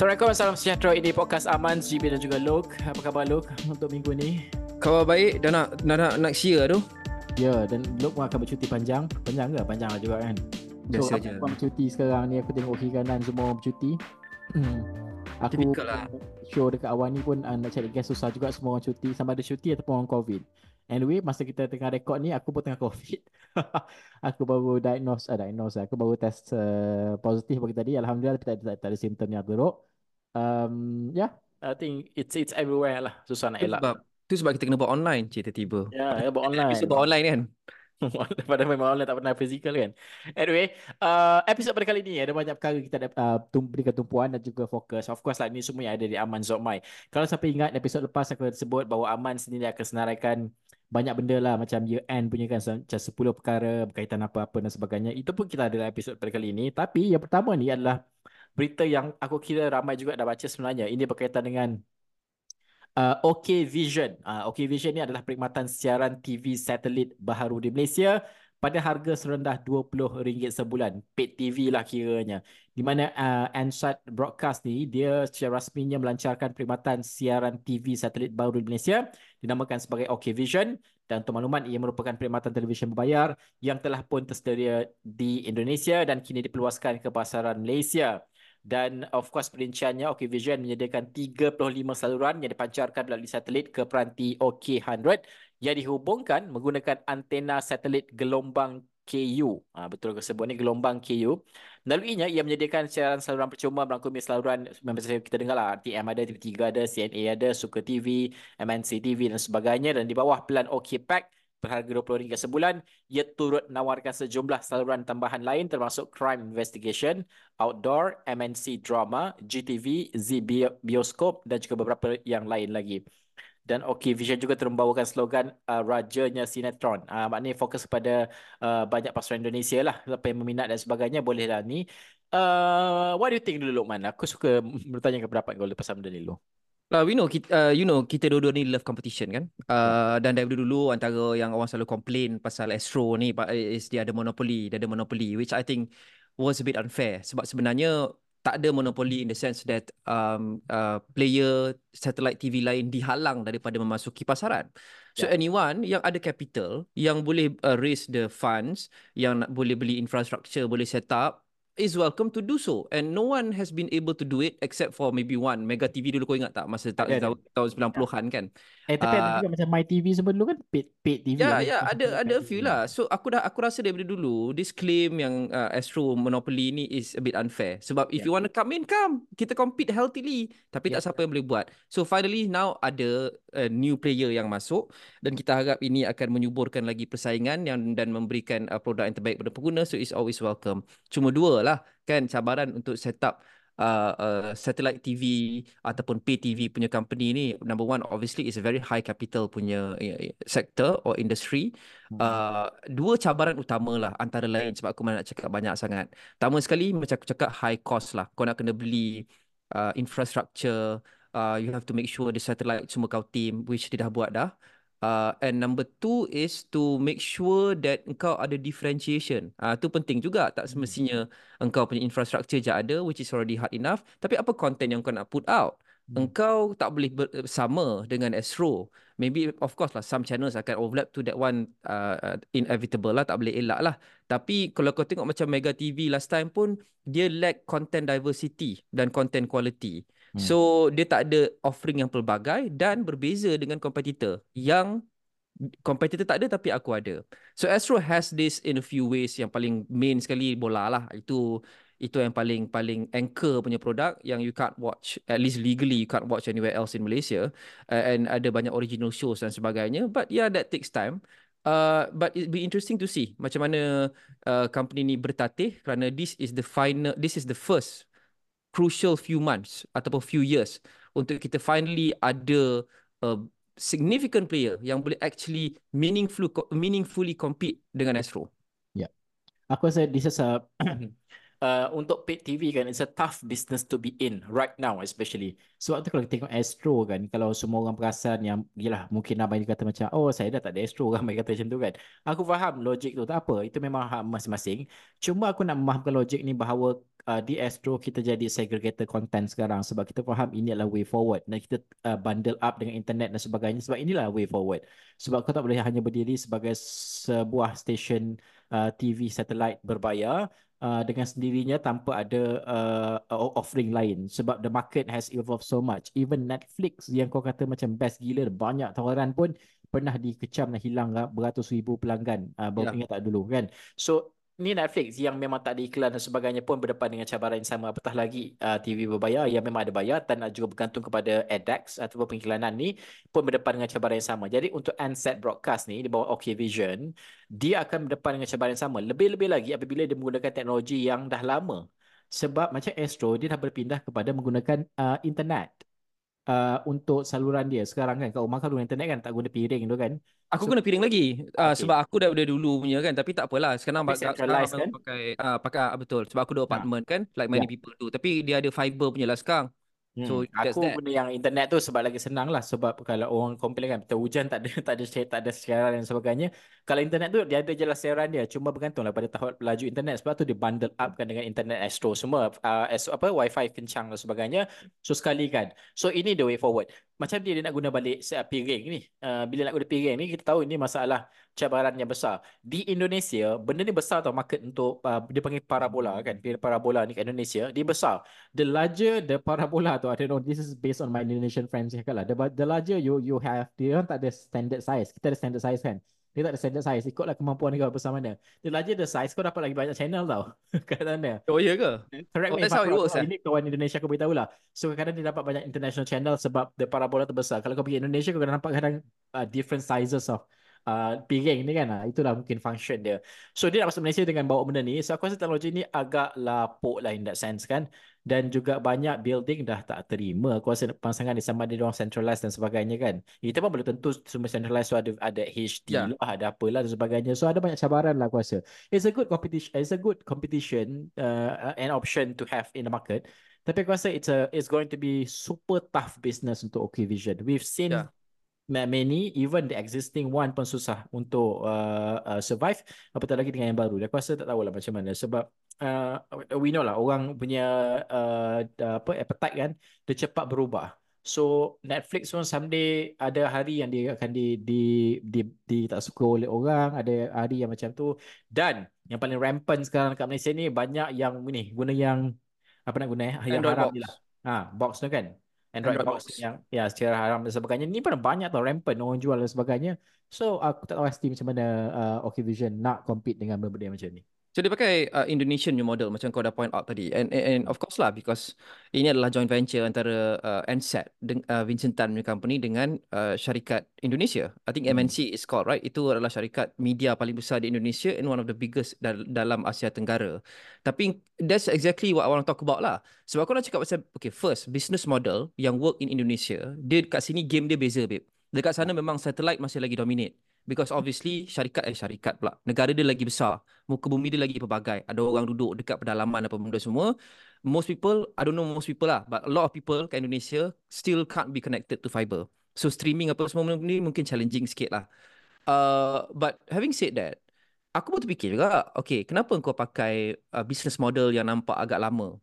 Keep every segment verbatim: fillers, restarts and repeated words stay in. Assalamualaikum, salam sejahtera. Ini podcast Amanz, J P J dan juga Lok. Apa khabar Lok untuk minggu ni? Khabar baik, dah nak dah nak nak share tu. Ya, yeah, dan Lok pun akan bercuti panjang. Panjang ke? Panjang lah juga kan. So, biasa aku pun bercuti sekarang ni. Aku tengok kiri kanan semua bercuti. Aku lah. Show dekat awal ni pun uh, nak cari gas susah juga, semua orang cuti. Sama ada cuti ataupun orang COVID. Anyway, masa kita tengah rekod ni, aku pun tengah COVID. Aku baru diagnose, uh, diagnose aku baru test uh, positif pagi tadi. Alhamdulillah, tapi tak ada simptom yang teruk. Um, yeah, I think it's it's everywhere lah. Susah nak elak. Itu sebab kita kena buat online je tiba-tiba. Ya, yeah, buat online. Kita buat online kan. Padahal memang online, tak pernah fizikal kan. Anyway, uh, episod pada kali ni ada banyak perkara kita ada uh, berikan tumpuan dan juga fokus. Of course lah, ini semua yang ada di Amanz dot my. Kalau sampai ingat episod lepas aku sebut bahawa Amanz sendiri akan senaraikan banyak benda lah, macam year end punya kan, macam sepuluh perkara berkaitan apa-apa dan sebagainya. Itu pun kita ada dalam episod pada kali ini. Tapi yang pertama ni adalah berita yang aku kira ramai juga dah baca sebenarnya. Ini berkaitan dengan uh, OK Vision. Uh, OK Vision ni adalah perkhidmatan siaran T V satelit baharu di Malaysia pada harga serendah dua puluh ringgit sebulan. Paid T V lah kiranya. Di mana uh, N SAT Broadcast ni, dia secara rasminya melancarkan perkhidmatan siaran T V satelit baru di Malaysia, dinamakan sebagai OK Vision. Dan untuk maklumat, ia merupakan perkhidmatan televisyen berbayar yang telah pun tersedia di Indonesia dan kini diperluaskan ke pasaran Malaysia. Dan of course perinciannya, OK Vision menyediakan tiga puluh lima saluran yang dipancarkan melalui satelit ke peranti O K one hundred yang dihubungkan menggunakan antena satelit gelombang K U. Ha, betul ke sebut ni, gelombang K U. Laluinya ia menyediakan siaran saluran percuma merangkumi saluran memang kita dengar lah, R T M ada, T V tiga ada, C N A ada, Suka T V, M N C T V dan sebagainya. Dan di bawah pelan OK Pack berharga dua puluh ringgit sebulan, ia turut menawarkan sejumlah saluran tambahan lain termasuk Crime Investigation, Outdoor, M N C Drama, G T V, Z Bioskop dan juga beberapa yang lain lagi. Dan OK Vision juga terbawakan slogan uh, Rajanya Sinetron. Uh, maknanya fokus kepada uh, banyak pasaran Indonesia lah. Siapa yang meminat dan sebagainya boleh lah ni. Uh, what do you think dulu Lukman? Aku suka bertanya ke pendapat kau pasal benda ni dulu. Lah, we know, kita, uh, you know, kita dua-dua ni love competition kan. Uh, dan dari dulu antara yang orang selalu complain pasal Astro ni is dia ada monopoli, dia ada monopoli, which I think was a bit unfair. Sebab sebenarnya tak ada monopoli in the sense that um, uh, player satellite T V lain dihalang daripada memasuki pasaran. So yeah, anyone yang ada capital, yang boleh uh, raise the funds, yang nak, boleh beli infrastructure, boleh set up, is welcome to do so, and no one has been able to do it except for maybe one, Mega T V dulu, kau ingat tak masa ta- yeah, tahun yeah. sembilan puluhan kan. Eh tapi uh, macam My T V semua dulu kan paid, paid T V. Ya yeah, ya yeah, ada ada a few lah. So aku dah aku rasa daripada dulu this claim yang uh, Astro monopoly ni is a bit unfair. Sebab if yeah. you want to come in, come, kita compete healthily, tapi yeah. tak siapa yang boleh buat. So finally now ada uh, new player yang masuk dan kita harap ini akan menyuburkan lagi persaingan yang dan memberikan uh, produk yang terbaik kepada pengguna. So it's always welcome. Cuma dua lah kan cabaran untuk set up uh, uh, satellite T V ataupun pay T V punya company ni. Number one, obviously is a very high capital punya uh, sector or industry. Uh, dua cabaran utama lah, antara lain, sebab aku mana nak cakap banyak sangat. Pertama sekali macam aku cakap, high cost lah. Kau nak kena beli uh, infrastructure, uh, you have to make sure the satellite semua kau team, which dia dah buat dah. Uh, and number two is to make sure that engkau ada differentiation. Ah, uh, tu penting juga. Tak semestinya engkau punya infrastructure je ada, which is already hard enough. Tapi apa content yang kau nak put out? Hmm. Engkau tak boleh bersama dengan Astro. Maybe of course lah, some channels akan overlap to that one, uh, inevitable lah, tak boleh elak lah. Tapi kalau kau tengok macam Mega T V last time pun, dia lack content diversity dan content quality. Hmm. So dia tak ada offering yang pelbagai dan berbeza dengan kompetitor yang kompetitor tak ada tapi aku ada. So Astro has this in a few ways. Yang paling main sekali bola lah, itu itu yang paling paling anchor punya produk yang you can't watch, at least legally you can't watch anywhere else in Malaysia, uh, and ada banyak original shows dan sebagainya. But yeah, that takes time. Uh, but it'd be interesting to see macam mana uh, company ni bertatih, kerana this is the final, this is the first crucial few months ataupun few years untuk kita finally ada uh, significant player yang boleh actually meaningful, meaningfully compete dengan Astro. Yeah, aku rasa this is a Uh, untuk paid T V kan, it's a tough business to be in right now especially. Sebab tu kalau kita tengok Astro kan, kalau semua orang perasan yang, yelah mungkin ramai kata macam, oh saya dah tak ada Astro, ramai kata macam tu kan. Aku faham logik tu, tak apa. Itu memang hak masing-masing. Cuma aku nak memahamkan logik ni bahawa uh, di Astro kita jadi segregator content sekarang. Sebab kita faham ini adalah way forward. Dan kita uh, bundle up dengan internet dan sebagainya. Sebab inilah way forward. Sebab kau tak boleh hanya berdiri sebagai sebuah stesen uh, T V satelit berbayar Uh, dengan sendirinya tanpa ada uh, offering lain, sebab the market has evolved so much. Even Netflix yang kau kata macam best gila, banyak tawaran pun pernah dikecam dan hilang beratus ribu pelanggan, uh, baru ingat tak dulu kan. So ni Netflix yang memang tak ada iklan dan sebagainya pun berdepan dengan cabaran yang sama, apatah lagi uh, T V berbayar yang memang ada bayar dan juga bergantung kepada AdX atau pengiklanan ni pun berdepan dengan cabaran yang sama. Jadi untuk N SAT Broadcast ni di bawah OK Vision, dia akan berdepan dengan cabaran yang sama. Lebih-lebih lagi apabila dia menggunakan teknologi yang dah lama. Sebab macam Astro, dia dah berpindah kepada menggunakan uh, internet uh, untuk saluran dia. Sekarang kan, kau makan guna internet kan, tak guna piring tu kan. Aku so, guna piring lagi. Uh, okay. Sebab aku dah udah dulu punya kan. Tapi tak apalah. Sekarang pakai kan? pakai, uh, pakai uh, betul. Sebab aku ada apartment ha. kan. Like many yeah. people do. Tapi dia ada fiber punya lah sekarang. Hmm. So aku that. guna yang internet tu sebab lagi senang lah. Sebab kalau orang komplain kan, hujan tak ada, tak ada, tak ada siaran dan sebagainya. Kalau internet tu dia ada je lah siaran dia. Cuma bergantunglah pada tahap laju internet. Sebab tu dia bundle up kan dengan internet Astro semua. Uh, apa, wifi kencang dan sebagainya. So sekali kan. So ini the way forward. Macam dia, dia nak guna balik piring ni. Uh, bila nak guna piring ni, kita tahu ini masalah cabaran yang besar. Di Indonesia, benda ni besar tau market untuk, uh, dia panggil parabola kan. Parabola ni kat Indonesia, dia besar. The larger the parabola tu, I don't know, this is based on my Indonesian friends cakap lah. The, the larger you you have, dia tak ada standard size. Kita ada standard size kan. Dia tak ada standard size. Ikutlah kemampuan kau besar mana. The larger the size, kau dapat lagi banyak channel tau. Kadang-kadang. Oh, iya ke? Correct me. Ini kawan Indonesia aku beritahu lah. So, kadang-kadang dia dapat banyak international channel sebab the parabola terbesar. Kalau kau pergi Indonesia, kau akan nampak kadang uh, different sizes of uh, piring ni kan. Itulah mungkin function dia. So, dia nak masuk Malaysia dengan bawa benda ni. So, aku rasa teknologi ni agak lapuk lah in that sense kan. Dan juga banyak building dah tak terima. Aku rasa pasangan ni sama ada diorang centralised dan sebagainya kan. Kita pun belum tentu semua centralised, so ada, ada H D yeah. lah, ada apalah dan sebagainya. So ada banyak cabaran lah aku rasa. It's a good competition, it's a good competition uh, an option to have in the market. Tapi aku rasa it's, a, it's going to be super tough business untuk OK Vision. We've seen yeah. many, even the existing one pun susah untuk uh, uh, survive, apatah lagi dengan yang baru. Aku rasa tak tahulah macam mana, sebab uh, we know lah orang punya uh, apa appetite kan, dia cepat berubah. So Netflix pun someday ada hari yang dia akan di, di, di, di tak suka oleh orang, ada hari yang macam tu. Dan yang paling rampant sekarang kat Malaysia ni banyak yang ni guna yang apa nak guna eh yang Android haram box. Lah. Ha, box tu kan. Android, Android box yang ya secara haram dan sebagainya ni pun banyak tau, rampant orang jual dan sebagainya. So aku tak tahu pasti macam mana uh, OK Vision nak compete dengan benda-benda macam ni. So dia pakai uh, Indonesian new model macam kau dah point out tadi, and and, and of course lah because ini adalah joint venture antara uh, N SAT dengan uh, Vincent Tan punya company dengan uh, syarikat Indonesia. I think M N C is called right. Itu adalah syarikat media paling besar di Indonesia and one of the biggest dal dalam Asia Tenggara. Tapi that's exactly what I want to talk about lah. Sebab aku nak cakap pasal okay, first business model yang work in Indonesia, dia kat sini game dia beza babe. Dekat sana memang satellite masih lagi dominate. Because obviously syarikat eh syarikat pula. Negara dia lagi besar. Muka bumi dia lagi pelbagai. Ada orang duduk dekat pedalaman apa benda semua. Most people, I don't know most people lah. But a lot of people kat Indonesia still can't be connected to fiber. So streaming apa semua ni mungkin challenging sikit lah. Uh, but having said that, aku pun terfikir juga, okay, kenapa kau pakai uh, business model yang nampak agak lama?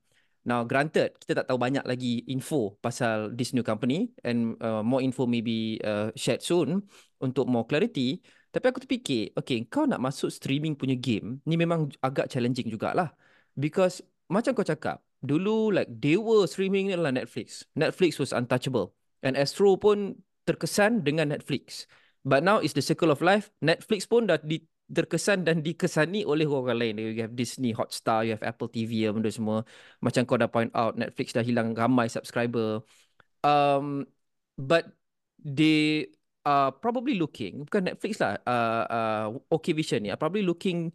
Now granted, kita tak tahu banyak lagi info pasal this new company and uh, more info maybe uh, shared soon untuk more clarity. Tapi aku terfikir, okay, kau nak masuk streaming punya game ni memang agak challenging jugalah. Because macam kau cakap, dulu like dewa streaming ni adalah Netflix. Netflix was untouchable. And Astro pun terkesan dengan Netflix. But now it's the circle of life. Netflix pun dah di terkesan dan dikesani oleh orang lain. You have Disney Hotstar, you have Apple T V, benda semua. Macam kau dah point out, Netflix dah hilang ramai subscriber. Um, but they are probably looking, bukan Netflix lah, uh, uh, OK Vision ni, are probably looking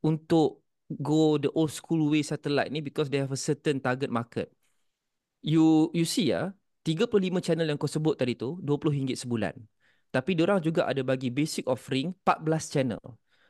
untuk go the old school way satellite ni because they have a certain target market. You you see ya, tiga puluh lima channel yang kau sebut tadi tu, dua puluh ringgit sebulan. Tapi diorang juga ada bagi basic offering empat belas channel.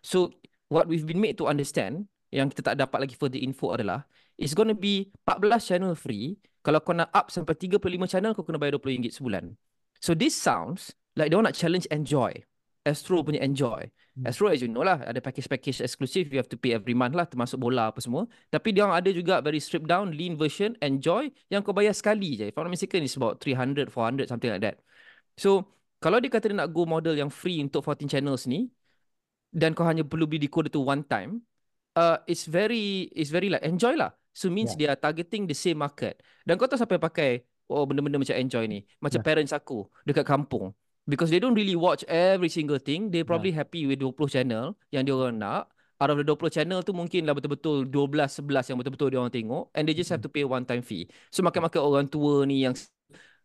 So what we've been made to understand, yang kita tak dapat lagi further info adalah, it's going to be empat belas channel free. Kalau kau nak up sampai tiga puluh lima channel, kau kena bayar dua puluh ringgit sebulan. So this sounds like they want to challenge N J O I. Astro punya N J O I. Hmm. Astro, as you know lah, ada package-package eksklusif, you have to pay every month lah, termasuk bola apa semua. Tapi dia ada juga very stripped down, lean version, N J O I, yang kau bayar sekali je. If I'm not mistaken, it's about three hundred, four hundred, something like that. So, kalau dia kata dia nak go model yang free untuk fourteen channels ni, dan kau hanya perlu beli decoder tu one time, Uh, it's very, it's very like N J O I lah. So means yeah, they are targeting the same market. Dan kau tahu siapa yang pakai oh benda-benda macam N J O I ni? Macam yeah, parents aku dekat kampung. Because they don't really watch every single thing. They probably yeah, happy with dua puluh channel yang dia orang nak. Out of the dua puluh channel tu mungkin lah betul-betul dua belas, sebelas yang betul-betul dia orang tengok. And they just have to pay one time fee. So makan-makan orang tua ni yang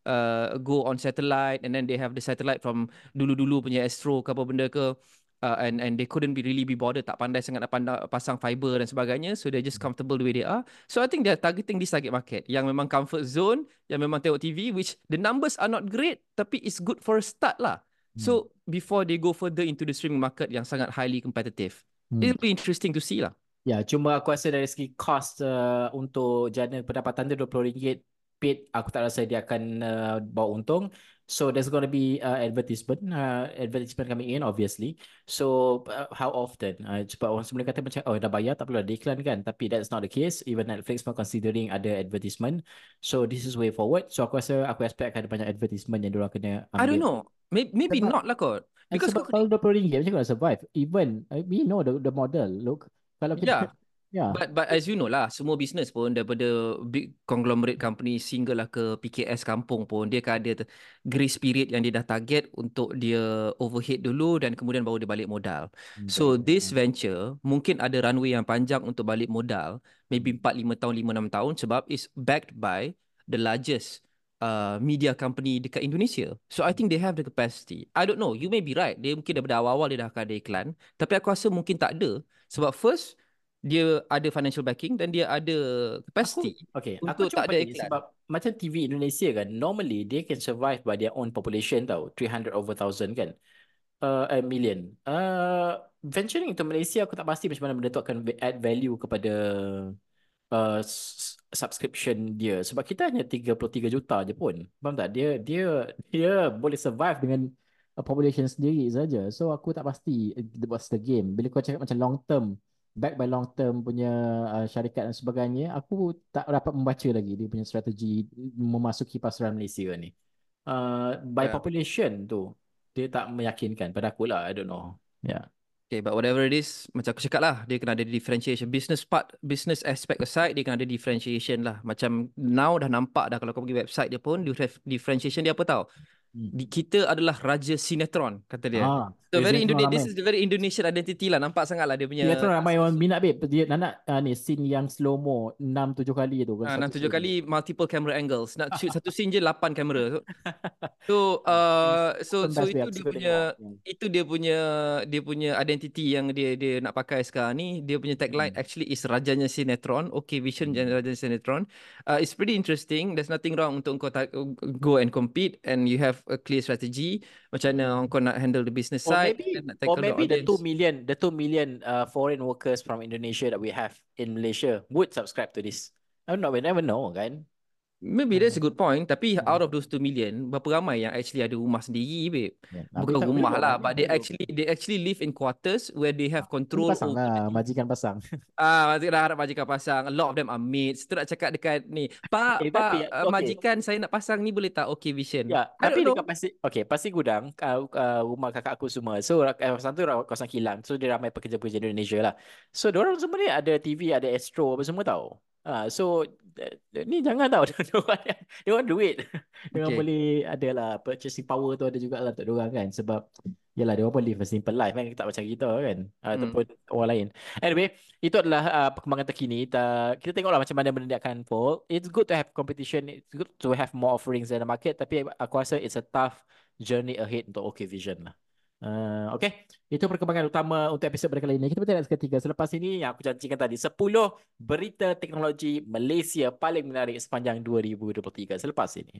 uh, go on satellite, and then they have the satellite from dulu-dulu punya Astro ke apa benda ke. Uh, and and they couldn't be really be bothered, tak pandai sangat nak pandang, pasang fiber dan sebagainya, so they're just comfortable the way they are. So I think they're targeting this target market yang memang comfort zone, yang memang tengok T V, which the numbers are not great tapi it's good for a start lah. Hmm. So before they go further into the streaming market yang sangat highly competitive, hmm, it'll be interesting to see lah. Ya, yeah, cuma aku rasa dari segi cost uh, untuk jana pendapatan dia dua puluh ringgit paid, aku tak rasa dia akan uh, bawa untung. So there's going to be uh, advertisement, uh, advertisement coming in obviously. So uh, how often? Uh, sebab orang semula kata macam, oh dah bayar tak perlu ada iklan kan? Tapi that's not the case. Even Netflix pun considering ada advertisement. So this is way forward. So aku rasa, aku expect akan ada banyak advertisement yang diorang kena ambil. I don't know. Maybe, maybe sebab, not lah kot. Because sebab kalau dua puluh ringgit macam mana survive? Even, we know the, the model. Look, kalau kita... Yeah. Yeah. But but as you know lah, semua business pun daripada big conglomerate company single lah ke P K S kampung pun, dia akan ada grace period yang dia dah target untuk dia overhead dulu dan kemudian baru dia balik modal. Mm-hmm. So this venture mungkin ada runway yang panjang untuk balik modal, maybe empat, lima tahun, lima, enam tahun sebab it's backed by the largest Uh, media company dekat Indonesia. So I think they have the capacity. I don't know, you may be right. Dia mungkin daripada awal-awal dia dah akan ada iklan, tapi aku rasa mungkin tak ada. Sebab first, dia ada financial backing dan dia ada capacity aku, okay, untuk aku tak ada iklan. Sebab macam T V Indonesia kan, normally they can survive by their own population tau, three hundred over one thousand kan, uh, a million. Uh, venturing into Malaysia, aku tak pasti macam mana benda tu akan add value kepada uh, subscription dia. Sebab kita hanya tiga puluh tiga juta je pun. Faham tak? Dia dia dia boleh survive dengan population sendiri saja. So aku tak pasti what's the game. Bila kau cakap macam long term, back by long term punya uh, syarikat dan sebagainya, aku tak dapat membaca lagi dia punya strategi memasuki pasaran Malaysia ni. Uh, by yeah, population tu, dia tak meyakinkan pada aku lah. I don't know. Yeah. Okay, but whatever it is, macam aku cakap lah, dia kena ada differentiation. Business part, business aspect aside, dia kena ada differentiation lah. Macam now dah nampak dah kalau kau pergi website dia pun, differentiation dia apa tau? Kita adalah raja sinetron, kata dia. Ah, so very Indonesia, this is the very Indonesian identity lah. Nampak sangat lah dia punya. Sinetron ramai orang minat babe. Dia nak nak uh, ni scene yang slow mo enam tujuh kali tu. Ah, enam tujuh kali multiple camera angles. Nak shoot satu scene je lapan kamera. So uh, so so itu dia punya itu dia punya dia punya identity yang dia dia nak pakai sekarang ni. Dia punya tagline hmm. actually is rajanya sinetron. OK Vision dan rajanya sinetron. Uh, it's pretty interesting. There's nothing wrong untuk kau go and compete, and you have a clear strategy macam mana kau nak handle the business or side, maybe, nak tackle or maybe the, the two million the two million uh, foreign workers from Indonesia that we have in Malaysia would subscribe to this. I don't know, we never know kan. Maybe that's a good point. Tapi yeah, out of those two million, berapa ramai yang actually ada rumah sendiri babe? Yeah. Bukan rumah lah, but they actually they actually live in quarters where they have control. Pasang lah, majikan pasang. Ah, dah harap majikan pasang. A lot of them are maids. Terus nak cakap dekat ni, Pak, eh, Pak, okay, majikan saya nak pasang ni boleh tak? OK Vision. Ya, yeah, tapi dekat Pasir, okay, Pasir Gudang, uh, uh, rumah kakak aku semua. So, kawasan tu kawasan kilang. So, dia ramai pekerja-pekerja Indonesia lah. So, diorang semua ni ada T V, ada Astro, apa semua tau. Ah, so ni jangan tahu dia orang duit. Dia orang okay, boleh adalah purchasing power tu ada jugalah untuk dia orang kan, sebab yalah dia orang pun live a simple life kan, tak macam kita kan hmm. ataupun orang lain. Anyway, itu adalah uh, perkembangan terkini. Ta, kita tengoklah macam mana benda dia akan unfold. It's good to have competition, it's good to have more offerings in the market, tapi aku rasa it's a tough journey ahead untuk OK Vision lah. Uh, okay, itu perkembangan utama untuk episod pada kali ini. Kita bertemu ketiga. Selepas ini yang aku janjikan tadi, sepuluh berita teknologi Malaysia paling menarik sepanjang dua ribu dua puluh tiga selepas ini.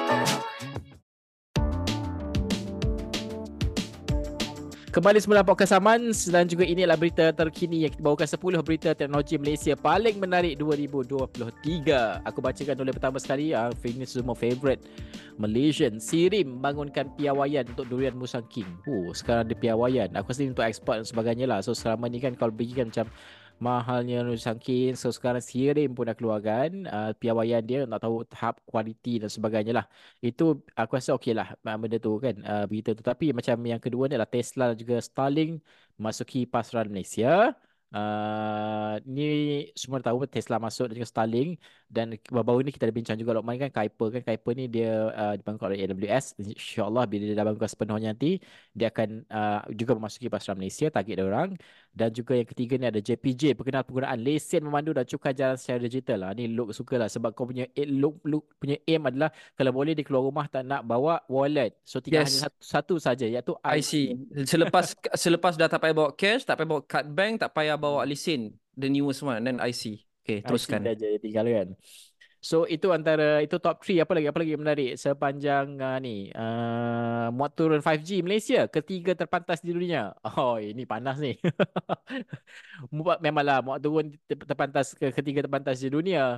Kembali semula podcast Amanz dan juga inilah berita terkini yang kita bawakan, sepuluh berita teknologi Malaysia paling menarik dua ribu dua puluh tiga. Aku bacakan oleh pertama sekali, uh, ini semua favourite Malaysian. SIRIM bangunkan piawaian untuk durian Musang King. Oh, sekarang ada piawaian. Aku rasa untuk ekspor dan sebagainya lah. So selama ni kan kalau pergi kan macam mahalnya Musang King. So sekarang SIRIM pun dah keluarkan uh, piawaian dia, nak tahu tahap kualiti dan sebagainya lah. Itu aku rasa okey lah benda tu kan, uh, berita tu. Tapi macam yang kedua ni adalah Tesla dan juga Starlink masuki pasaran Malaysia. Uh, ni semua tahu Tesla masuk dan juga Starlink. Dan baru-baru ni kita ada bincang juga Lokman kan, Kuiper kan. Kuiper ni dia uh, dibangun oleh A W S. InsyaAllah bila dia dah bangun sepenuhnya nanti, dia akan uh, juga memasuki pasaran Malaysia, target dia orang. Dan juga yang ketiga ni ada J P J, perkenal penggunaan lesen memandu dan cukai jalan secara digital lah. Ni Luke suka lah, sebab kau punya Luke, Luke punya aim adalah kalau boleh dia keluar rumah tak nak bawa wallet. So tinggal yes. hanya satu, satu saja, iaitu I C. Selepas selepas dah tak payah bawa cash, tak payah bawa card bank, tak payah bawa lesen. The newest one, then I C. Okay, teruskan. I C dah jadi tinggal kan. So itu antara, itu top tiga. Apa lagi, apa lagi menarik sepanjang uh, ni uh, muat turun lima G Malaysia ketiga terpantas di dunia. Oh ini panas ni. Memanglah muat turun terpantas, ketiga terpantas di dunia.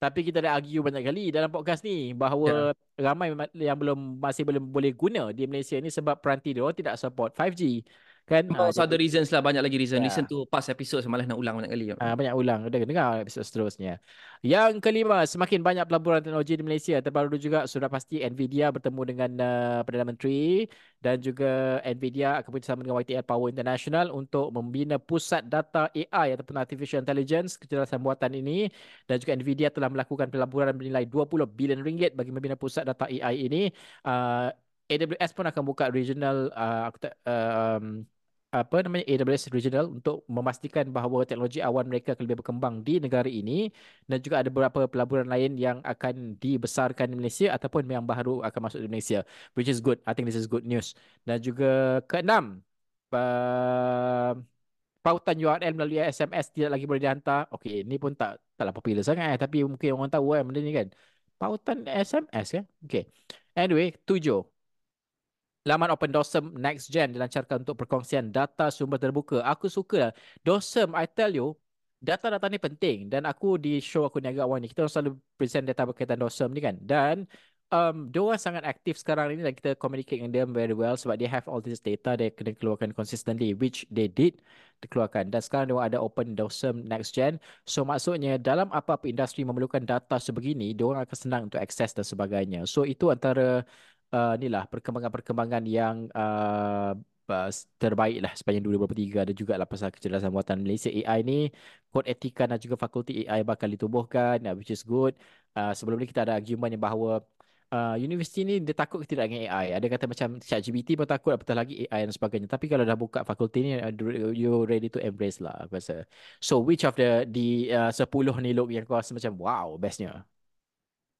Tapi kita dah argue banyak kali dalam podcast ni bahawa yeah. ramai yang belum, masih belum boleh guna di Malaysia ni sebab peranti dia tidak support five G. Kan so, ada reasons lah, banyak lagi reason. Yeah. Listen tu pas episod, semalas nak ulang banyak kali. Uh, banyak ulang, dah dengar episod seterusnya. Yang kelima, semakin banyak pelaburan teknologi di Malaysia. Terbaru juga sudah pasti Nvidia bertemu dengan uh, Perdana Menteri dan juga Nvidia akan bekerjasama dengan Y T L Power International untuk membina pusat data A I ataupun Artificial Intelligence, kecerdasan buatan ini. Dan juga Nvidia telah melakukan pelaburan bernilai dua puluh bilion ringgit bagi membina pusat data A I ini. Uh, A W S pun akan buka regional uh, um, apa namanya A W S regional untuk memastikan bahawa teknologi awan mereka akan lebih berkembang di negara ini. Dan juga ada beberapa pelaburan lain yang akan dibesarkan di Malaysia ataupun yang baru akan masuk di Malaysia, which is good. I think this is good news. Dan juga keenam, uh, pautan U R L melalui S M S tidak lagi boleh dihantar. Okey, ini pun tak taklah popular sangat eh, tapi mungkin orang tahu kan benda ni kan, pautan S M S kan. Okey, anyway, tujuh, laman Open Dosem Next Gen dilancarkan untuk perkongsian data sumber terbuka. Aku suka lah. Dosem, I tell you, data-data ni penting. Dan aku di show aku niaga awal ni, kita selalu present data berkaitan Dosem ni kan. Dan um, diorang sangat aktif sekarang ni dan kita communicate dengan them very well sebab they have all this data, they kena keluarkan consistently, which they did dikeluarkan. Dan sekarang diorang ada Open Dosem Next Gen. So maksudnya dalam apa-apa industri memerlukan data sebegini, diorang akan senang untuk akses dan sebagainya. So itu antara Uh, inilah perkembangan-perkembangan yang uh, terbaik lah sepanjang dua ribu dua puluh tiga. Ada juga lah pasal kecerdasan buatan Malaysia A I ni, kod etika dan juga fakulti A I bakal ditubuhkan, which is good. Uh, sebelum ni kita ada argument yang bahawa uh, universiti ni dia takut tidak dengan A I. Ada kata macam ChatGPT pun takut, apatah lagi A I dan sebagainya. Tapi kalau dah buka fakulti ni, you ready to embrace lah aku rasa. So which of the di uh, sepuluh ni look yang kau rasa macam wow bestnya?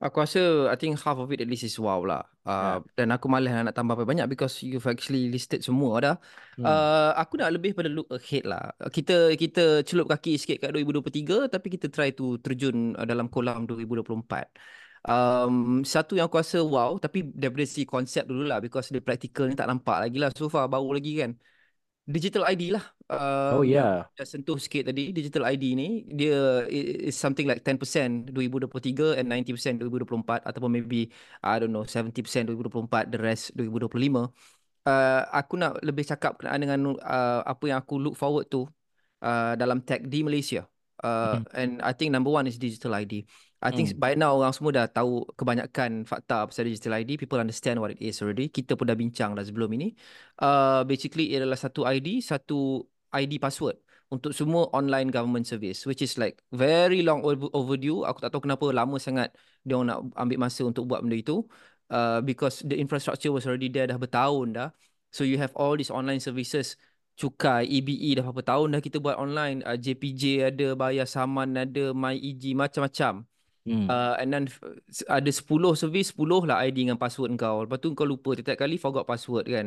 Aku rasa, I think half of it at least is wow lah. Uh, yeah. Dan aku malah nak tambah banyak because you've actually listed semua dah. Hmm. Uh, aku nak lebih pada look ahead lah. Kita kita celup kaki sikit kat dua ribu dua puluh tiga tapi kita try to terjun dalam kolam dua ribu dua puluh empat. Um, satu yang aku rasa wow tapi daripada si konsep dululah because the practical ni tak nampak lagi lah. So far baru lagi kan. Digital I D lah. Uh, oh yeah. Dah sentuh sikit tadi. Digital I D ni dia is something like ten percent dua ribu dua puluh tiga and ninety percent dua ribu dua puluh empat ataupun maybe I don't know seventy percent dua ribu dua puluh empat, the rest dua ribu dua puluh lima. Uh, aku nak lebih cakap dengan uh, apa yang aku look forward tu uh, dalam tech di Malaysia. Uh, mm-hmm. And I think number one is digital I D. I think hmm. by now orang semua dah tahu kebanyakan fakta pasal digital I D. People understand what it is already. Kita pun dah bincang dah sebelum ini. Uh, basically, ia adalah satu I D, satu I D password untuk semua online government service, which is like very long overdue. Aku tak tahu kenapa lama sangat dia orang nak ambil masa untuk buat benda itu. Uh, because the infrastructure was already there dah bertahun dah. So you have all these online services. Cukai, E B E dah berapa tahun dah kita buat online. Uh, J P J ada, bayar saman ada, My E G, macam-macam. Hmm. Uh, and then ada sepuluh servis, sepuluh lah I D dengan password kau. Lepas tu kau lupa tiap kali, forgot password kan.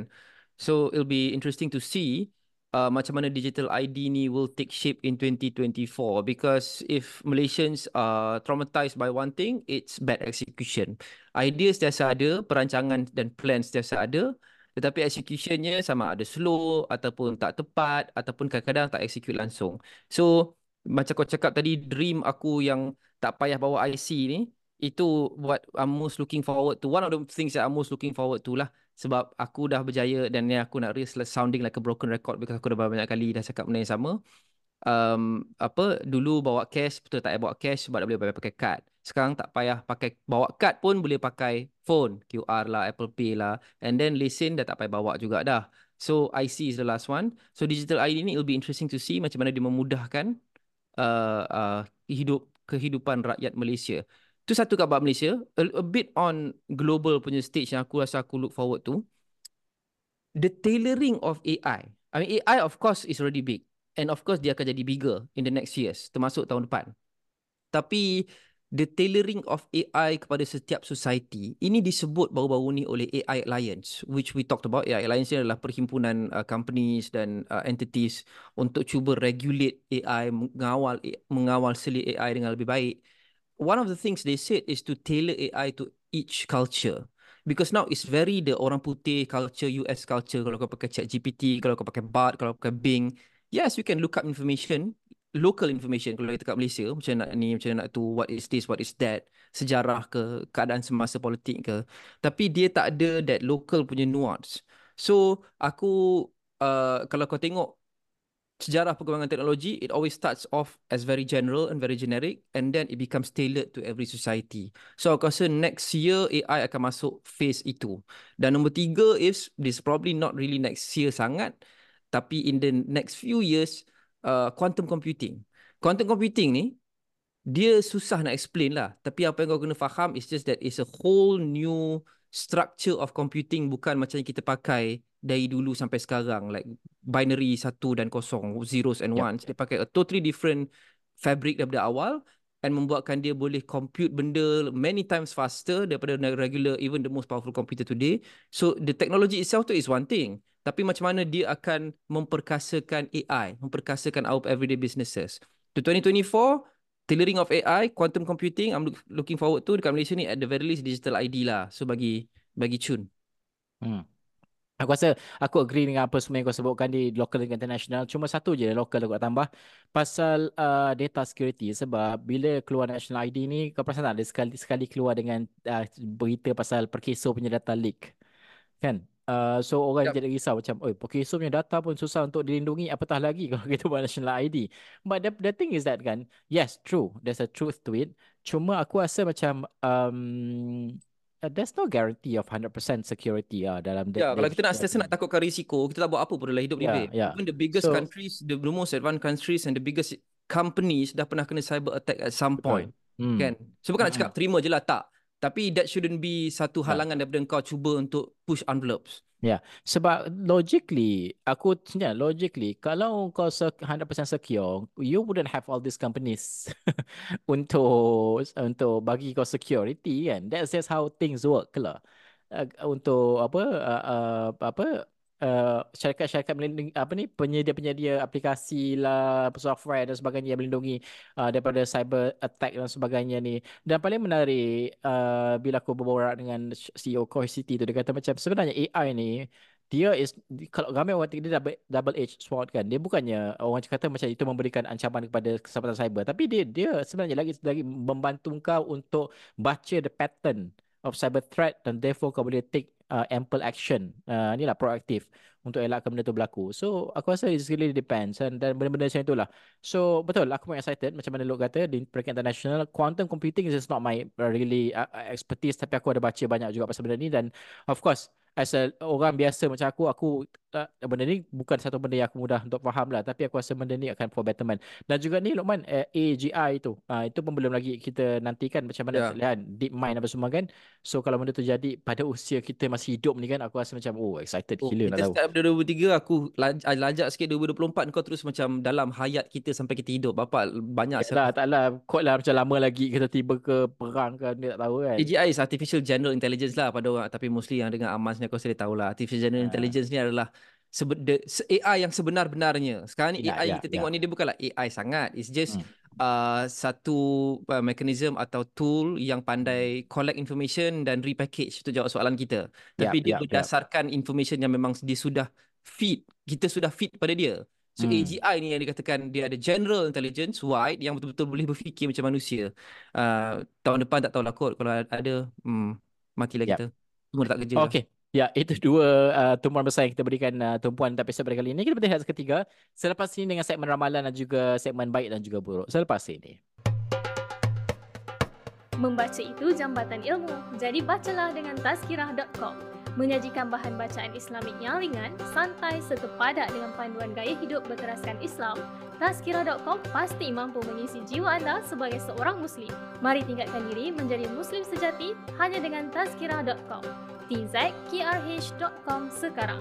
So it'll be interesting to see uh, macam mana digital I D ni will take shape in twenty twenty-four. Because if Malaysians are traumatized by one thing, it's bad execution. Idea setiasa ada, perancangan dan plan setiasa ada, tetapi executionnya sama ada slow ataupun tak tepat ataupun kadang-kadang tak execute langsung. So macam kau cakap tadi, dream aku yang tak payah bawa I C ni, itu what I'm most looking forward to. One of the things that I'm most looking forward to lah. Sebab aku dah berjaya dan ni aku nak risk sounding like a broken record because aku dah banyak kali dah cakap benda yang sama. Um, apa, dulu bawa cash, betul tak payah bawa cash sebab tak boleh pakai kad. Sekarang tak payah pakai bawa kad pun boleh pakai phone. Q R lah, Apple Pay lah. And then lesen dah tak payah bawa juga dah. So I C is the last one. So digital I D ni it'll be interesting to see macam mana dia memudahkan Uh, uh, hidup kehidupan rakyat Malaysia. Itu satu khabar Malaysia. A, a bit on global punya stage yang aku rasa aku look forward to. The tailoring of A I. I mean A I of course is already big. And of course dia akan jadi bigger in the next years. Termasuk tahun depan. Tapi the tailoring of A I kepada setiap society. Ini disebut baru-baru ni oleh A I Alliance. Which we talked about. A I Alliance ni adalah perhimpunan uh, companies dan uh, entities untuk cuba regulate A I, mengawal, mengawal selit A I dengan lebih baik. One of the things they said is to tailor A I to each culture. Because now it's very the orang putih culture, U S culture. Kalau kau pakai ChatGPT, kalau kau pakai Bard, kalau kau pakai Bing. Yes, you can look up information, local information kalau kita kat Malaysia, macam nak ni, macam nak tu, what is this, what is that, sejarah ke, keadaan semasa politik ke. Tapi dia tak ada that local punya nuance. So, aku, uh, kalau kau tengok sejarah perkembangan teknologi, it always starts off as very general and very generic and then it becomes tailored to every society. So, aku rasa next year A I akan masuk phase itu. Dan nombor tiga is, this probably not really next year sangat, tapi in the next few years, Uh, quantum computing. Quantum computing ni, dia susah nak explain lah. Tapi apa yang kau kena faham is just that it's a whole new structure of computing, bukan macam yang kita pakai dari dulu sampai sekarang. Like binary satu dan kosong, zeros and ones. Yep. Dia pakai a totally different fabric daripada awal and membuatkan dia boleh compute benda many times faster daripada regular, even the most powerful computer today. So the technology itself tu is one thing. Tapi macam mana dia akan memperkasakan A I, memperkasakan our everyday businesses. To twenty twenty-four, tailoring of A I, quantum computing, I'm look, looking forward to dekat Malaysia ni at the very least digital I D lah. So bagi bagi Chun. Hmm. Aku rasa aku agree dengan apa semua yang kau sebutkan di local dan international. Cuma satu je local aku nak tambah. Pasal uh, data security. Sebab bila keluar national I D ni, kau perasan tak ada sekali, sekali keluar dengan uh, berita pasal perkeso punya data leak. Kan? Uh, so orang yep. jadi risau macam, oi, perkeso punya data pun susah untuk dilindungi, apatah lagi kalau kita buat national I D. But the, the thing is that kan, yes, true, there's a truth to it. Cuma aku rasa macam um, there's no guarantee of one hundred percent security lah dalam yeah, the, kalau the, kita nak sentiasa nak takutkan risiko, kita tak buat apa pun dalam hidup yeah, ni yeah. Even the biggest so, countries, the most advanced countries and the biggest companies dah pernah kena cyber attack at some point hmm. kan? So bukan hmm. nak cakap terima je lah, tak. Tapi that shouldn't be satu halangan daripada kau cuba untuk push envelopes. Ya, yeah. Sebab logically, aku sebenarnya logically, kalau kau one hundred percent secure, you wouldn't have all these companies untuk untuk bagi kau security kan. That's just how things work lah. Uh, untuk apa uh, uh, apa uh, syarikat-syarikat melindungi apa ni, penyedia-penyedia aplikasi lah, software dan sebagainya yang melindungi uh, daripada cyber attack dan sebagainya ni. Dan paling menarik uh, bila aku berborak dengan C E O Core City tu, dia kata macam sebenarnya A I ni dia is, kalau ramai orang kata dia double edged sword kan. Dia bukannya orang kata macam itu memberikan ancaman kepada keselamatan cyber, tapi dia dia sebenarnya lagi lagi membantu kau untuk baca the pattern of cyber threat dan therefore kau boleh take uh, ample action, uh, inilah proaktif untuk elakkan benda tu berlaku. So aku rasa it really depends, and, dan benda-benda macam itulah. So betul, aku pun excited macam mana Lok kata di peringkat international. Quantum computing is not my uh, really uh, expertise, tapi aku ada baca banyak juga pasal benda ni, dan of course as a orang biasa macam aku, aku uh, benda ni bukan satu benda yang aku mudah untuk faham lah, tapi aku rasa benda ni akan for betterment. Dan juga ni Lokman, uh, A G I tu, uh, itu pun belum lagi kita nantikan macam mana yeah. kan, Deep Mind apa semua kan. So kalau benda tu jadi pada usia kita masih hidup ni kan, aku rasa macam oh excited oh, gila nak tahu. Kita start dua ribu dua puluh tiga, aku lanjak sikit dua ribu dua puluh empat, kau terus macam dalam hayat kita sampai kita hidup. Bapak banyak Yalah, tak lah, kot lah macam lama lagi kita tiba ke perang ke, dia tak tahu kan. A G I is Artificial General Intelligence lah pada orang, tapi mostly yang dengan Amanz kau sedia tahulah. Artificial General yeah. Intelligence ni adalah sebe- the, A I yang sebenar-benarnya. Sekarang ni yeah, A I yeah, kita yeah. tengok ni dia bukanlah A I sangat. It's just mm. uh, satu uh, mechanism atau tool yang pandai collect information dan repackage untuk jawab soalan kita. Tapi yeah, dia yeah, berdasarkan yeah. information yang memang dia sudah feed. Kita sudah feed pada dia. So hmm. A G I ni yang dikatakan dia ada general intelligence wide yang betul-betul boleh berfikir macam manusia. Uh, tahun depan tak tahulah kot kalau ada hmm, matilah yeah. kita. Semua tak kerja. Okay. Lah. Ya, itu dua uh, tumpuan besar yang kita berikan uh, tumpuan untuk episod pada kali ini. Kita berhenti ketiga selepas ini dengan segmen ramalan dan juga segmen baik dan juga buruk selepas ini. Membaca itu jambatan ilmu. Jadi bacalah dengan Tazkirah dot com. Menyajikan bahan bacaan Islamik yang ringan, santai serta padat dengan panduan gaya hidup berteraskan Islam. Tazkirah dot com pasti mampu mengisi jiwa anda sebagai seorang Muslim. Mari tingkatkan diri menjadi Muslim sejati hanya dengan Tazkirah dot com. t z k r h dot com sekarang.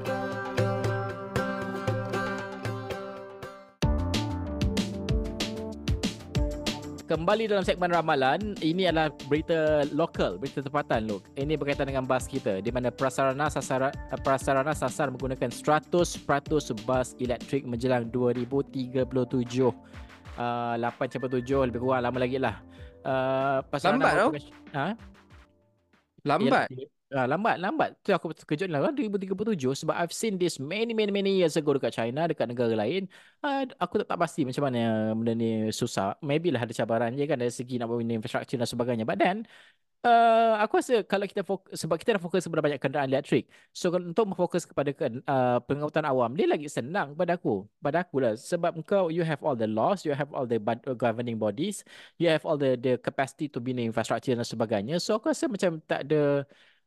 Kembali dalam segmen ramalan, ini adalah berita lokal, berita tempatan Lok. Ini berkaitan dengan bas kita di mana Prasarana sasar Prasarana sasar menggunakan seratus peratus bas elektrik menjelang dua ribu tiga puluh tujuh. Uh, lapan sampai tujuh lebih kurang, lama lagi lah. Uh, Prasarana lambat tau. Ha? Lambat. Ialah, Ah, lambat, lambat. Tu aku terkejut lah dua ribu tiga puluh tujuh, sebab I've seen this many many many years ago dekat China, dekat negara lain. Uh, aku tak, tak pasti macam mana benda ni susah. Maybe lah ada cabaran je kan dari segi nak buat infrastruktur dan sebagainya. But then Uh, aku rasa kalau kita fokus, sebab kita dah fokus kepada banyak kenderaan elektrik, so untuk memfokus kepada uh, pengangkutan awam dia lagi senang pada aku, pada aku lah, sebab kau you have all the laws, you have all the governing bodies, you have all the the capacity to bina infrastruktur dan sebagainya. So aku rasa macam tak ada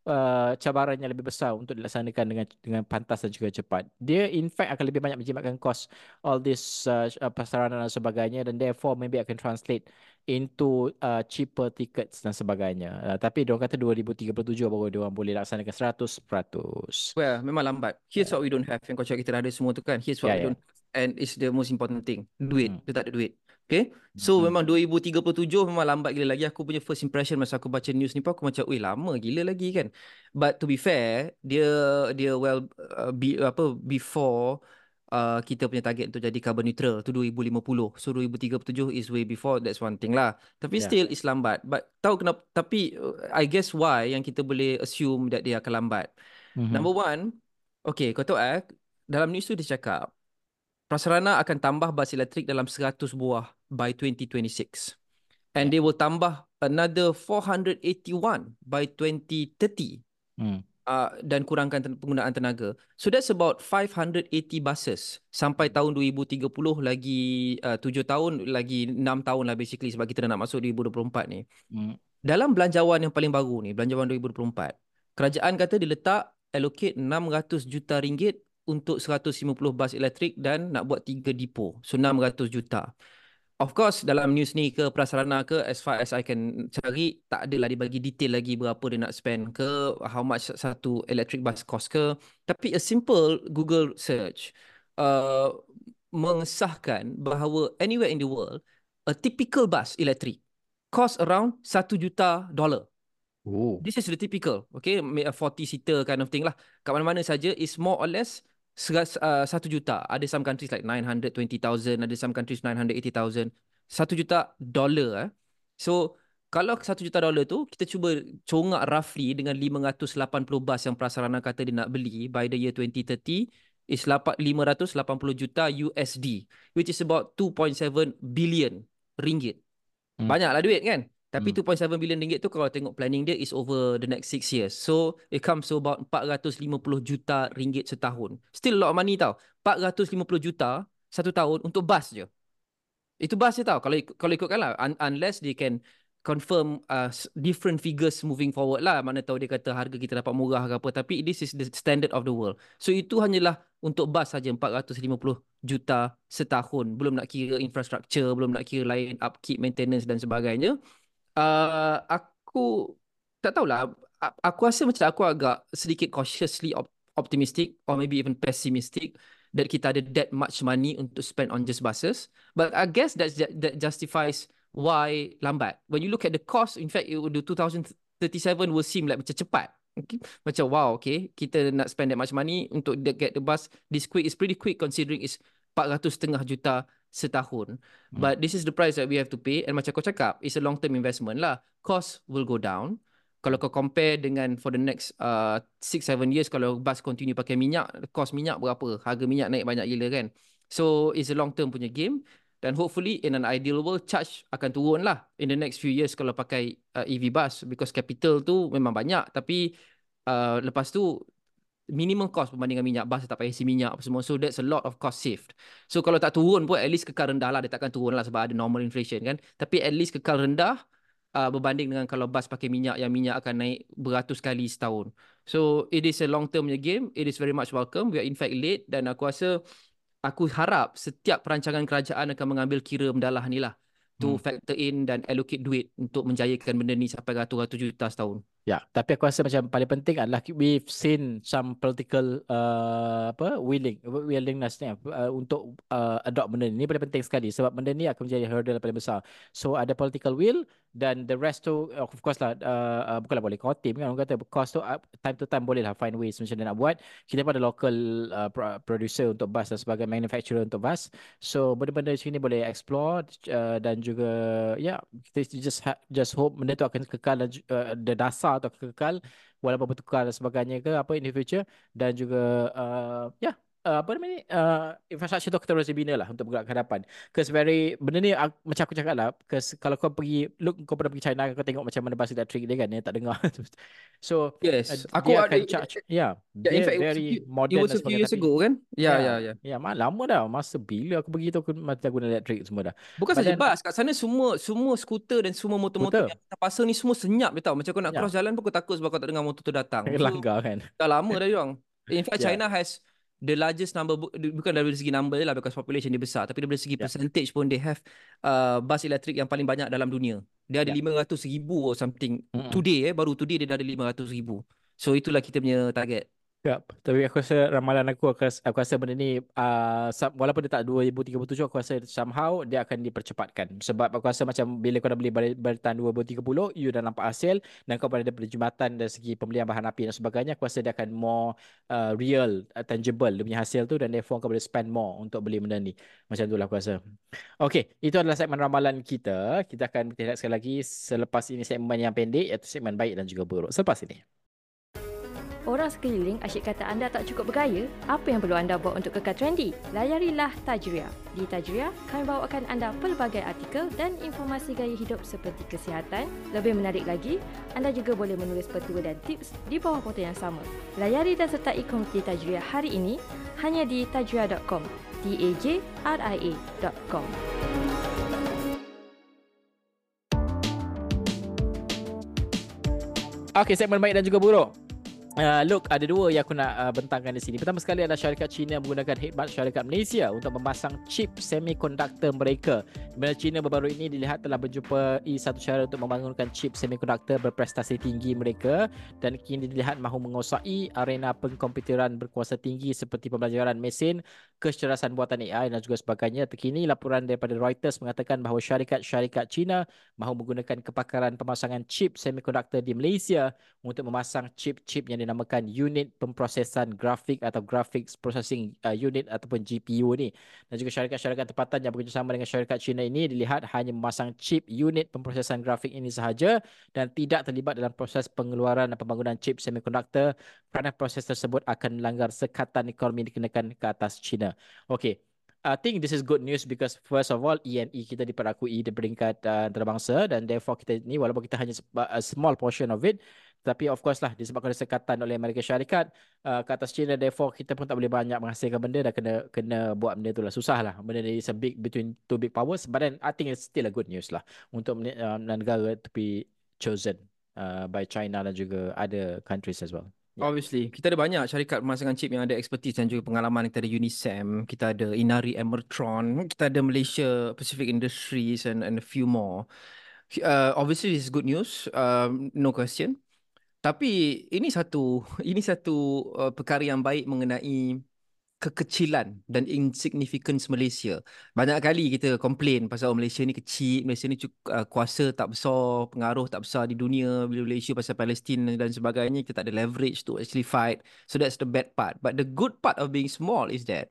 Uh, cabaran yang lebih besar untuk dilaksanakan dengan dengan pantas dan juga cepat. Dia in fact akan lebih banyak menjimatkan kos all this uh, prasarana dan sebagainya, dan therefore maybe akan translate into uh, cheaper tickets dan sebagainya. Uh, tapi diorang kata dua ribu tiga puluh tujuh baru diorang boleh laksanakan seratus peratus. Well, memang lambat. Here's yeah. what we don't have. Yang kau cakap kita dah ada semua tu kan. Here's what yeah, we yeah. don't have. And it's the most important thing. Duit. Hmm. Dia tak ada duit. Okay, so mm-hmm. memang dua ribu tiga puluh tujuh memang lambat gila lagi. Aku punya first impression masa aku baca news ni pun aku macam, weh lama gila lagi kan. But to be fair, dia dia well uh, be, apa before uh, kita punya target untuk jadi carbon neutral tu dua ribu lima puluh. So dua ribu tiga puluh tujuh is way before, that's one thing lah. Tapi yeah. still is lambat. But tahu kenapa? Tapi I guess why yang kita boleh assume that dia akan lambat. Mm-hmm. Number one, okay, kau tahu eh, dalam news tu dia cakap Prasarana akan tambah bas elektrik dalam seratus buah by dua ribu dua puluh enam. And they will tambah another four hundred eighty-one by dua ribu tiga puluh. Hmm. Uh, dan kurangkan ten- penggunaan tenaga. So that's about five hundred eighty buses sampai tahun dua ribu tiga puluh, lagi uh, tujuh tahun, lagi enam tahun lah basically, sebab kita dah nak masuk dua ribu dua puluh empat ni. Hmm. Dalam belanjawan yang paling baru ni, belanjawan dua ribu dua puluh empat, kerajaan kata dia letak allocate enam ratus juta ringgit untuk seratus lima puluh bas elektrik dan nak buat tiga depo. So enam ratus juta. Of course dalam news ni ke prasarana ke, as far as I can cari, tak adalah dibagi detail lagi berapa dia nak spend ke, how much satu electric bus cost ke. Tapi a simple Google search uh, mengesahkan bahawa anywhere in the world a typical bus electric cost around satu juta dolar. Oh. This is the typical. Okay, forty seater kind of thing lah. Kat mana-mana saja is more or less satu juta. Ada some countries like nine hundred twenty thousand, ada some countries nine hundred eighty thousand. satu juta dolar eh. So kalau satu juta dolar tu kita cuba congak roughly dengan lima ratus lapan puluh bas yang prasarana kata dia nak beli by the year dua ribu tiga puluh, is lima ratus lapan puluh juta U S D, which is about two point seven billion ringgit. Hmm. Banyaklah duit kan? Tapi hmm. two point seven bilion ringgit tu kalau tengok planning dia is over the next six years. So it comes to about empat ratus lima puluh juta ringgit setahun. Still a lot of money tau. empat ratus lima puluh juta satu tahun untuk bas je. Itu bas je tau. Kalau kalau ikutkan lah. Un unless they can confirm uh, different figures moving forward lah. Mana tahu dia kata harga kita dapat murah ke apa. Tapi this is the standard of the world. So itu hanyalah untuk bas saja empat ratus lima puluh juta setahun. Belum nak kira infrastructure. Belum nak kira lain upkeep, maintenance dan sebagainya. Uh, aku tak tahulah, aku rasa macam aku agak sedikit cautiously op optimistic or maybe even pessimistic that kita ada that much money untuk spend on just buses. But I guess that's, that justifies why lambat. When you look at the cost, in fact, it would, the twenty thirty-seven will seem like macam cepat. Okay. Macam wow, okay, kita nak spend that much money untuk get the bus this quick. It's pretty quick considering it's empat ratus setengah juta setahun. Hmm. But this is the price that we have to pay. And macam kau cakap, it's a long-term investment lah. Cost will go down. Kalau kau compare dengan for the next uh, six to seven years, kalau bus continue pakai minyak, cost minyak berapa? Harga minyak naik banyak gila kan? So, it's a long-term punya game. Dan hopefully, in an ideal world, charge akan turun lah in the next few years kalau pakai uh, E V bus. Because capital tu memang banyak. Tapi, uh, lepas tu, minimum cost berbanding dengan minyak. Bas tak payah isi minyak apa semua. So that's a lot of cost saved. So kalau tak turun pun at least kekal rendah lah. Dia takkan turun lah sebab ada normal inflation kan. Tapi at least kekal rendah uh, berbanding dengan kalau bas pakai minyak yang minyak akan naik beratus kali setahun. So it is a long term game. It is very much welcome. We are in fact late dan aku rasa aku harap setiap perancangan kerajaan akan mengambil kira mendalah ni lah. To hmm. factor in dan allocate duit untuk menjayakan benda ni sampai ratus-ratus juta setahun. Ya, tapi aku rasa macam paling penting adalah we've seen some political uh, apa willing, willingness ni uh, untuk uh, adopt benda ni. Ini paling penting sekali sebab benda ni akan menjadi hurdle paling besar. So ada political will dan the rest tu of course lah uh, uh, bukanlah boleh kotim kan orang kata cost tu uh, time to time boleh lah find ways macam mana nak buat. Kita pun ada local uh, producer untuk bus dan sebagai manufacturer untuk bus. So benda-benda sini boleh explore uh, dan juga ya yeah, kita just just hope benda tu akan kekal dan uh, the dasar tu akan kekal walaupun bertukar dan sebagainya ke apa in the future dan juga uh, ya yeah, uh, apa namanya uh, infrastruktur tu kita harus bina lah untuk bergerak ke hadapan. Cause very benda ni uh, macam aku cakap lah cause kalau kau pergi look kau pernah pergi China kau tengok macam mana bus elektrik dia kan dia tak dengar. So yes uh, aku ada charge ya yeah, very modern dan sebagainya. It was a few years ago kan. Ya ya ya. Ya lama dah masa bila aku pergi tu aku macam guna elektrik semua dah. Bukan saja bas kat sana semua semua skuter dan semua motor-motor yang kita pasang ni semua senyap dia tahu macam kau nak yeah. cross jalan pun kau takut sebab kau tak dengar motor tu datang. So, langgar kan. Dah lama dah dia orang. In fact yeah. China has the largest number, bukan dari segi number lah because population dia besar, tapi dari segi yeah. percentage pun they have uh, bus elektrik yang paling banyak dalam dunia. Dia ada yeah. lima ratus ribu or something. Mm-hmm. Today eh, baru today dia dah ada lima ratus ribu. So itulah kita punya target. Yep. Tapi aku rasa ramalan aku, aku rasa, aku rasa benda ni uh, walaupun dia tak dua ribu tiga puluh tujuh, aku rasa somehow dia akan dipercepatkan. Sebab aku rasa macam bila kau dah beli pada tahun dua ribu tiga puluh, you dah nampak hasil. Dan kau pada perjumatan dari segi pembelian bahan api dan sebagainya, aku rasa dia akan more uh, real, uh, tangible dia punya hasil tu. Dan therefore kau boleh spend more untuk beli benda ni. Macam tu lah aku rasa. Okay, itu adalah segmen ramalan kita. Kita akan bertindak sekali lagi selepas ini segmen yang pendek, iaitu segmen baik dan juga buruk. Selepas ini. Orang sekeliling asyik kata anda tak cukup bergaya, apa yang perlu anda buat untuk kekal trendy? Layarilah Tajria. Di Tajria, kami bawakan anda pelbagai artikel dan informasi gaya hidup seperti kesihatan. Lebih menarik lagi, anda juga boleh menulis petua dan tips di bawah portal yang sama. Layari dan sertai komuniti Tajria hari ini hanya di Tajria dot com. T A J R I A dot com. Okey, segmen baik dan juga buruk. Uh, look, ada dua yang aku nak uh, bentangkan di sini. Pertama sekali adalah syarikat China menggunakan khidmat syarikat Malaysia untuk memasang chip semikonduktor mereka. Bila China baru-baru ini dilihat telah berjumpa satu cara untuk membangunkan chip semikonduktor berprestasi tinggi mereka dan kini dilihat mahu menguasai arena pengkomputeran berkuasa tinggi seperti pembelajaran mesin, kecerdasan buatan A I dan juga sebagainya. Terkini laporan daripada Reuters mengatakan bahawa syarikat-syarikat China mahu menggunakan kepakaran pemasangan chip semikonduktor di Malaysia untuk memasang chip-chip yang dinamakan unit pemprosesan grafik atau graphics processing uh, unit ataupun G P U ni. Dan juga syarikat-syarikat tempatan yang bekerjasama dengan syarikat China ini dilihat hanya memasang chip unit pemprosesan grafik ini sahaja dan tidak terlibat dalam proses pengeluaran dan pembangunan chip semikonduktor kerana proses tersebut akan melanggar sekatan ekonomi dikenakan ke atas China. Okey. I think this is good news because first of all, E and E kita diperakui di peringkat uh, antarabangsa, dan therefore kita ni walaupun kita hanya a small portion of it, tapi of course lah disebabkan sekatan oleh Amerika Syarikat uh, ke atas China, therefore kita pun tak boleh banyak menghasilkan benda dan kena kena buat benda tu lah. Susah lah. Benda ni is a big between two big powers, but then I think it's still a good news lah untuk uh, negara to be chosen uh, by China dan juga other countries as well. Obviously, kita ada banyak syarikat pemasangan chip yang ada expertise dan juga pengalaman. Kita ada Unisem, kita ada Inari Emertron, kita ada Malaysia Pacific Industries and, and a few more. Uh, obviously, this is good news, uh, no question. Tapi ini satu ini satu uh, perkara yang baik mengenai kekecilan dan insignificance Malaysia. Banyak kali kita complain pasal oh, Malaysia ni kecil, Malaysia ni uh, kuasa tak besar, pengaruh tak besar di dunia. Bila Malaysia pasal Palestin dan sebagainya, kita tak ada leverage to actually fight. So that's the bad part. But the good part of being small is that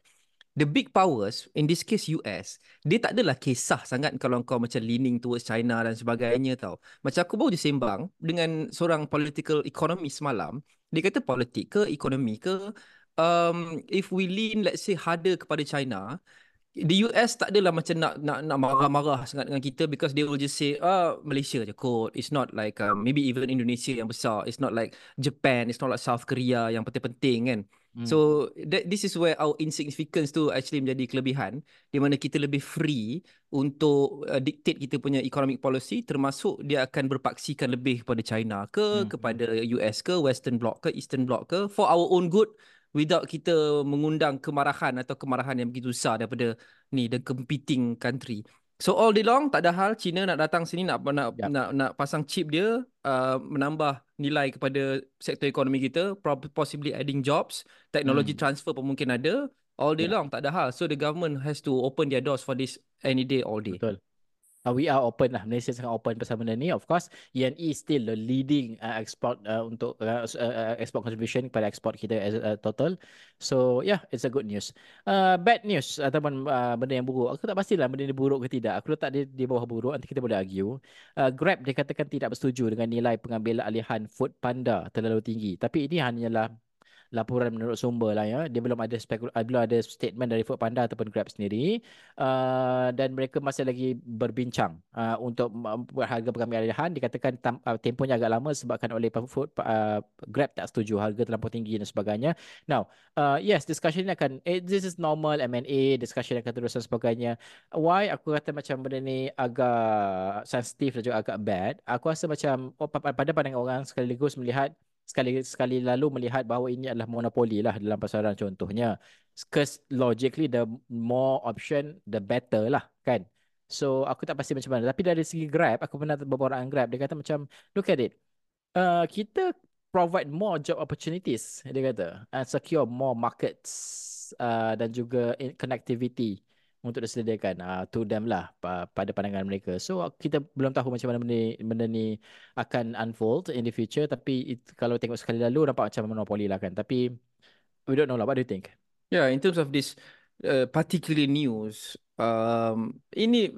the big powers, in this case U S, dia tak adalah kisah sangat kalau kau macam leaning towards China dan sebagainya tau. Macam aku baru disembang dengan seorang political economist semalam. Dia kata politik ke, ekonomi ke, Um, if we lean, let's say, harder kepada China, the U S tak adalah macam nak nak nak marah-marah sangat dengan kita, because they will just say, ah, Malaysia je kot. It's not like um, maybe even Indonesia yang besar. It's not like Japan. It's not like South Korea yang penting-penting kan. Hmm. So that, this is where our insignificance tu actually menjadi kelebihan, di mana kita lebih free untuk uh, dictate kita punya economic policy, termasuk dia akan berpaksikan lebih kepada China ke, hmm. kepada U S ke, Western Bloc ke, Eastern Bloc ke, for our own good, without kita mengundang kemarahan atau kemarahan yang begitu besar daripada ni the competing country. So all day long tak ada hal China nak datang sini nak nak yeah. nak, nak pasang chip dia, uh, menambah nilai kepada sektor ekonomi kita, possibly adding jobs, technology hmm. transfer pun mungkin ada. All day yeah. long tak ada hal. So the government has to open their doors for this any day all day. Betul. Uh, we are open lah. Malaysia sangat open pasal benda ni. Of course, E and E still the leading uh, export uh, untuk uh, uh, export contribution kepada ekspor kita as uh, total. So yeah, it's a good news. Uh, bad news ataupun uh, benda yang buruk. Aku tak pastilah benda ni buruk ke tidak. Aku letak dia di bawah buruk, nanti kita boleh argue. Uh, Grab dikatakan tidak bersetuju dengan nilai pengambil alihan Foodpanda terlalu tinggi. Tapi ini hanyalah laporan menurut sumber lah ya. Dia belum ada spekul- belum ada statement dari Foodpanda ataupun Grab sendiri. Uh, dan mereka masih lagi berbincang uh, untuk harga pengambil alihan. Dikatakan tam- tempohnya agak lama sebabkan oleh food, uh, Grab tak setuju harga terlampau tinggi dan sebagainya. Now, uh, yes, discussion ini akan, eh, this is normal M and A, discussion akan terus dan sebagainya. Why aku kata macam benda ni agak sensitif dan juga agak bad. Aku rasa macam oh, pada pandangan orang sekaligus melihat sekali sekali lalu melihat bahawa ini adalah monopoli lah dalam pasaran contohnya. Because logically the more option the better lah kan. So aku tak pasti macam mana. Tapi dari segi Grab, aku pernah berborak dengan Grab. Dia kata macam look at it. Uh, kita provide more job opportunities dia kata. And secure more markets uh, dan juga connectivity untuk disediakan uh, to them lah uh, pada pandangan mereka. So kita belum tahu macam mana benda, benda ni akan unfold in the future, tapi it, kalau tengok sekali lalu nampak macam monopoli lah kan. Tapi we don't know lah. What do you think? Yeah, in terms of this uh, particular news, um, ini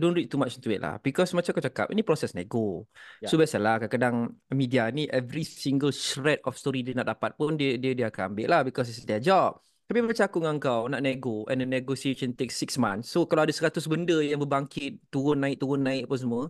don't read too much into it lah, because macam aku cakap, ini proses nego. Yeah. So biasalah kadang-kadang media ni every single shred of story dia nak dapat pun dia dia, dia akan ambil lah, because it's their job. Tapi macam aku dengan kau nak nego, and the negotiation takes six months. So kalau ada seratus benda yang berbangkit, turun naik, turun naik apa semua,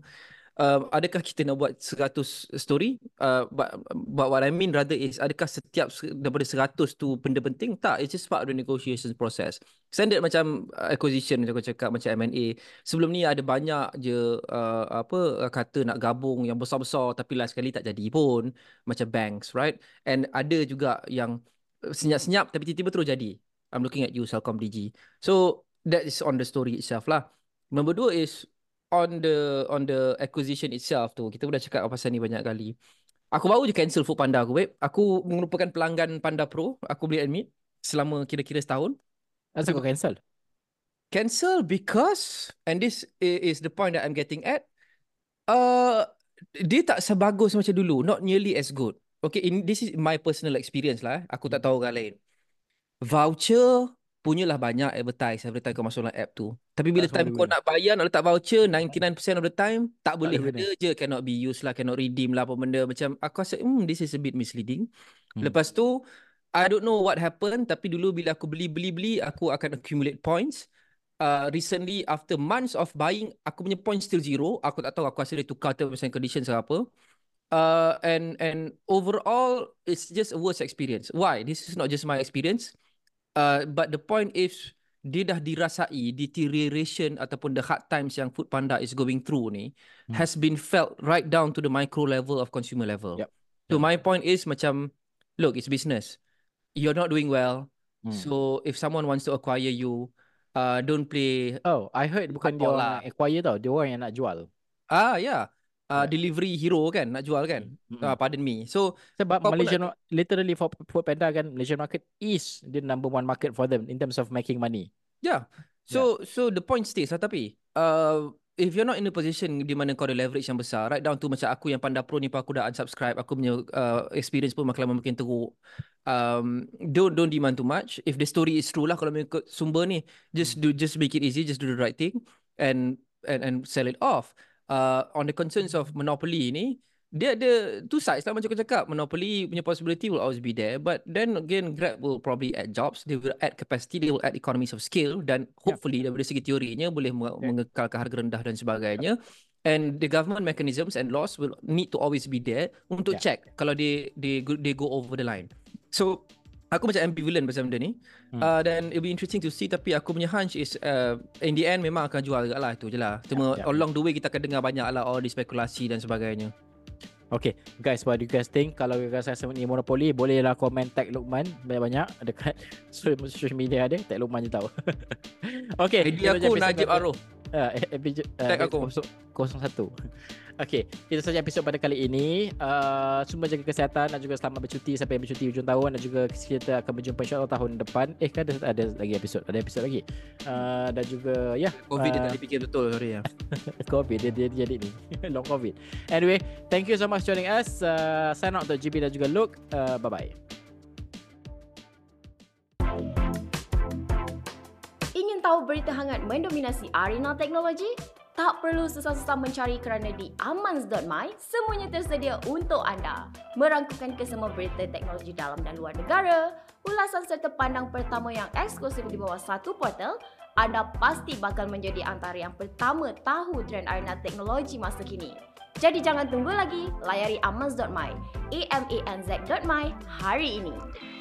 uh, adakah kita nak buat seratus story? Uh, but, but what I mean rather is, adakah setiap daripada seratus tu benda penting? Tak, it's just part of the negotiation process. Standard macam acquisition, macam aku cakap, macam M and A. Sebelum ni ada banyak je uh, apa kata nak gabung yang besar-besar, tapi last kali tak jadi pun. Macam banks, right? And ada juga yang senyap-senyap tapi tiba-tiba terus jadi. I'm looking at you, Celcom D G. So that is on the story itself lah. Number dua is on the on the acquisition itself tu. Kita pun dah cakap pasal ni banyak kali. Aku baru je cancel Foodpanda aku, babe. Aku merupakan pelanggan Panda Pro. Aku beli admit selama kira-kira setahun. Asal kau cancel? Cancel because, and this is the point that I'm getting at, uh, dia tak sebagus macam dulu. Not nearly as good. Okay, in, this is my personal experience lah. Aku tak tahu orang lain. Voucher punyalah banyak advertise. Every time kau masuk dalam app tu. Tapi bila time kau nak bayar, nak letak voucher, ninety-nine percent of the time, tak boleh. Ada je, cannot be used lah, cannot redeem lah, apa benda. Macam aku rasa, hmm, this is a bit misleading. Hmm. Lepas tu, I don't know what happened. Tapi dulu bila aku beli-beli-beli, aku akan accumulate points. uh, recently after months of buying, aku punya point still zero. Aku tak tahu, aku rasa dia tukar terms and conditions ke apa. Uh, and and overall, it's just a worse experience. Why? This is not just my experience. Uh, but the point is, dia dah dirasai deterioration ataupun the hard times yang Foodpanda is going through ni hmm. has been felt right down to the micro level of consumer level. Yep. So yep. my point is macam, look, it's business. You're not doing well. Hmm. So if someone wants to acquire you, uh, don't play. Oh, I heard bukan dia orang acquire tau, dia orang yang nak jual. Ah, yeah. Uh, delivery hero kan, nak jual kan. Mm-hmm. uh, Pardon me. So sebab Malaysian, nak... literally for Foodpanda kan, Malaysian market is the number one market for them in terms of making money. Yeah. So yeah. so the point stays lah, tapi uh, if you're not in a position di mana kau ada leverage yang besar, right down to macam aku yang Panda Pro ni pun aku dah unsubscribe. Aku punya uh, experience pun makin lama makin teruk. um, Don't don't demand too much. If the story is true lah, kalau mengikut sumber ni, just do, just make it easy, just do the right thing and and and sell it off. Uh, on the concerns of monopoly ni, dia ada two sides lah macam aku cakap. Monopoly punya possibility will always be there, but then again, Grab will probably add jobs, they will add capacity, they will add economies of scale, dan hopefully yeah. daripada segi teorinya boleh yeah. mengekalkan harga rendah dan sebagainya. yeah. And the government mechanisms and laws will need to always be there untuk yeah. check kalau they, they, they go over the line. So aku macam ambivalent pasal benda ni. hmm. uh, Dan it'll be interesting to see. Tapi aku punya hunch is uh, in the end memang akan jual juga lah. Itu je lah. Cuma yeah, yeah. along the way kita akan dengar banyak lah all the spekulasi dan sebagainya. Okay guys, what do you guys think? Kalau you guys rasa ni monopoli, bolehlah komen tag Lukman banyak-banyak dekat social media dia. Tag Lukman je tahu. Okay, jadi aku Najib Aruh uh, episode, uh, tag aku kosong satu. Okay, itu sahaja episod pada kali ini. uh, Semua jaga kesihatan dan juga selamat bercuti sampai yang bercuti hujung tahun. Dan juga kita akan berjumpa insyaAllah tahun depan. Eh kan ada, ada lagi episod, ada episod lagi. uh, Dan juga ya yeah, COVID uh, dia tak dipikir betul, sorry ya. COVID dia, dia jadi ni long COVID. Anyway, thank you so much joining us. uh, Sign out to G B dan juga Luke. uh, Bye bye. Ingin tahu berita hangat mendominasi arena teknologi? Tak perlu susah-susah mencari kerana di Amanz dot my, semuanya tersedia untuk anda. Merangkumkan kesemua berita teknologi dalam dan luar negara, ulasan serta pandang pertama yang eksklusif di bawah satu portal, anda pasti bakal menjadi antara yang pertama tahu trend arena teknologi masa kini. Jadi jangan tunggu lagi, layari Amanz dot my, A M A N Z dot my hari ini.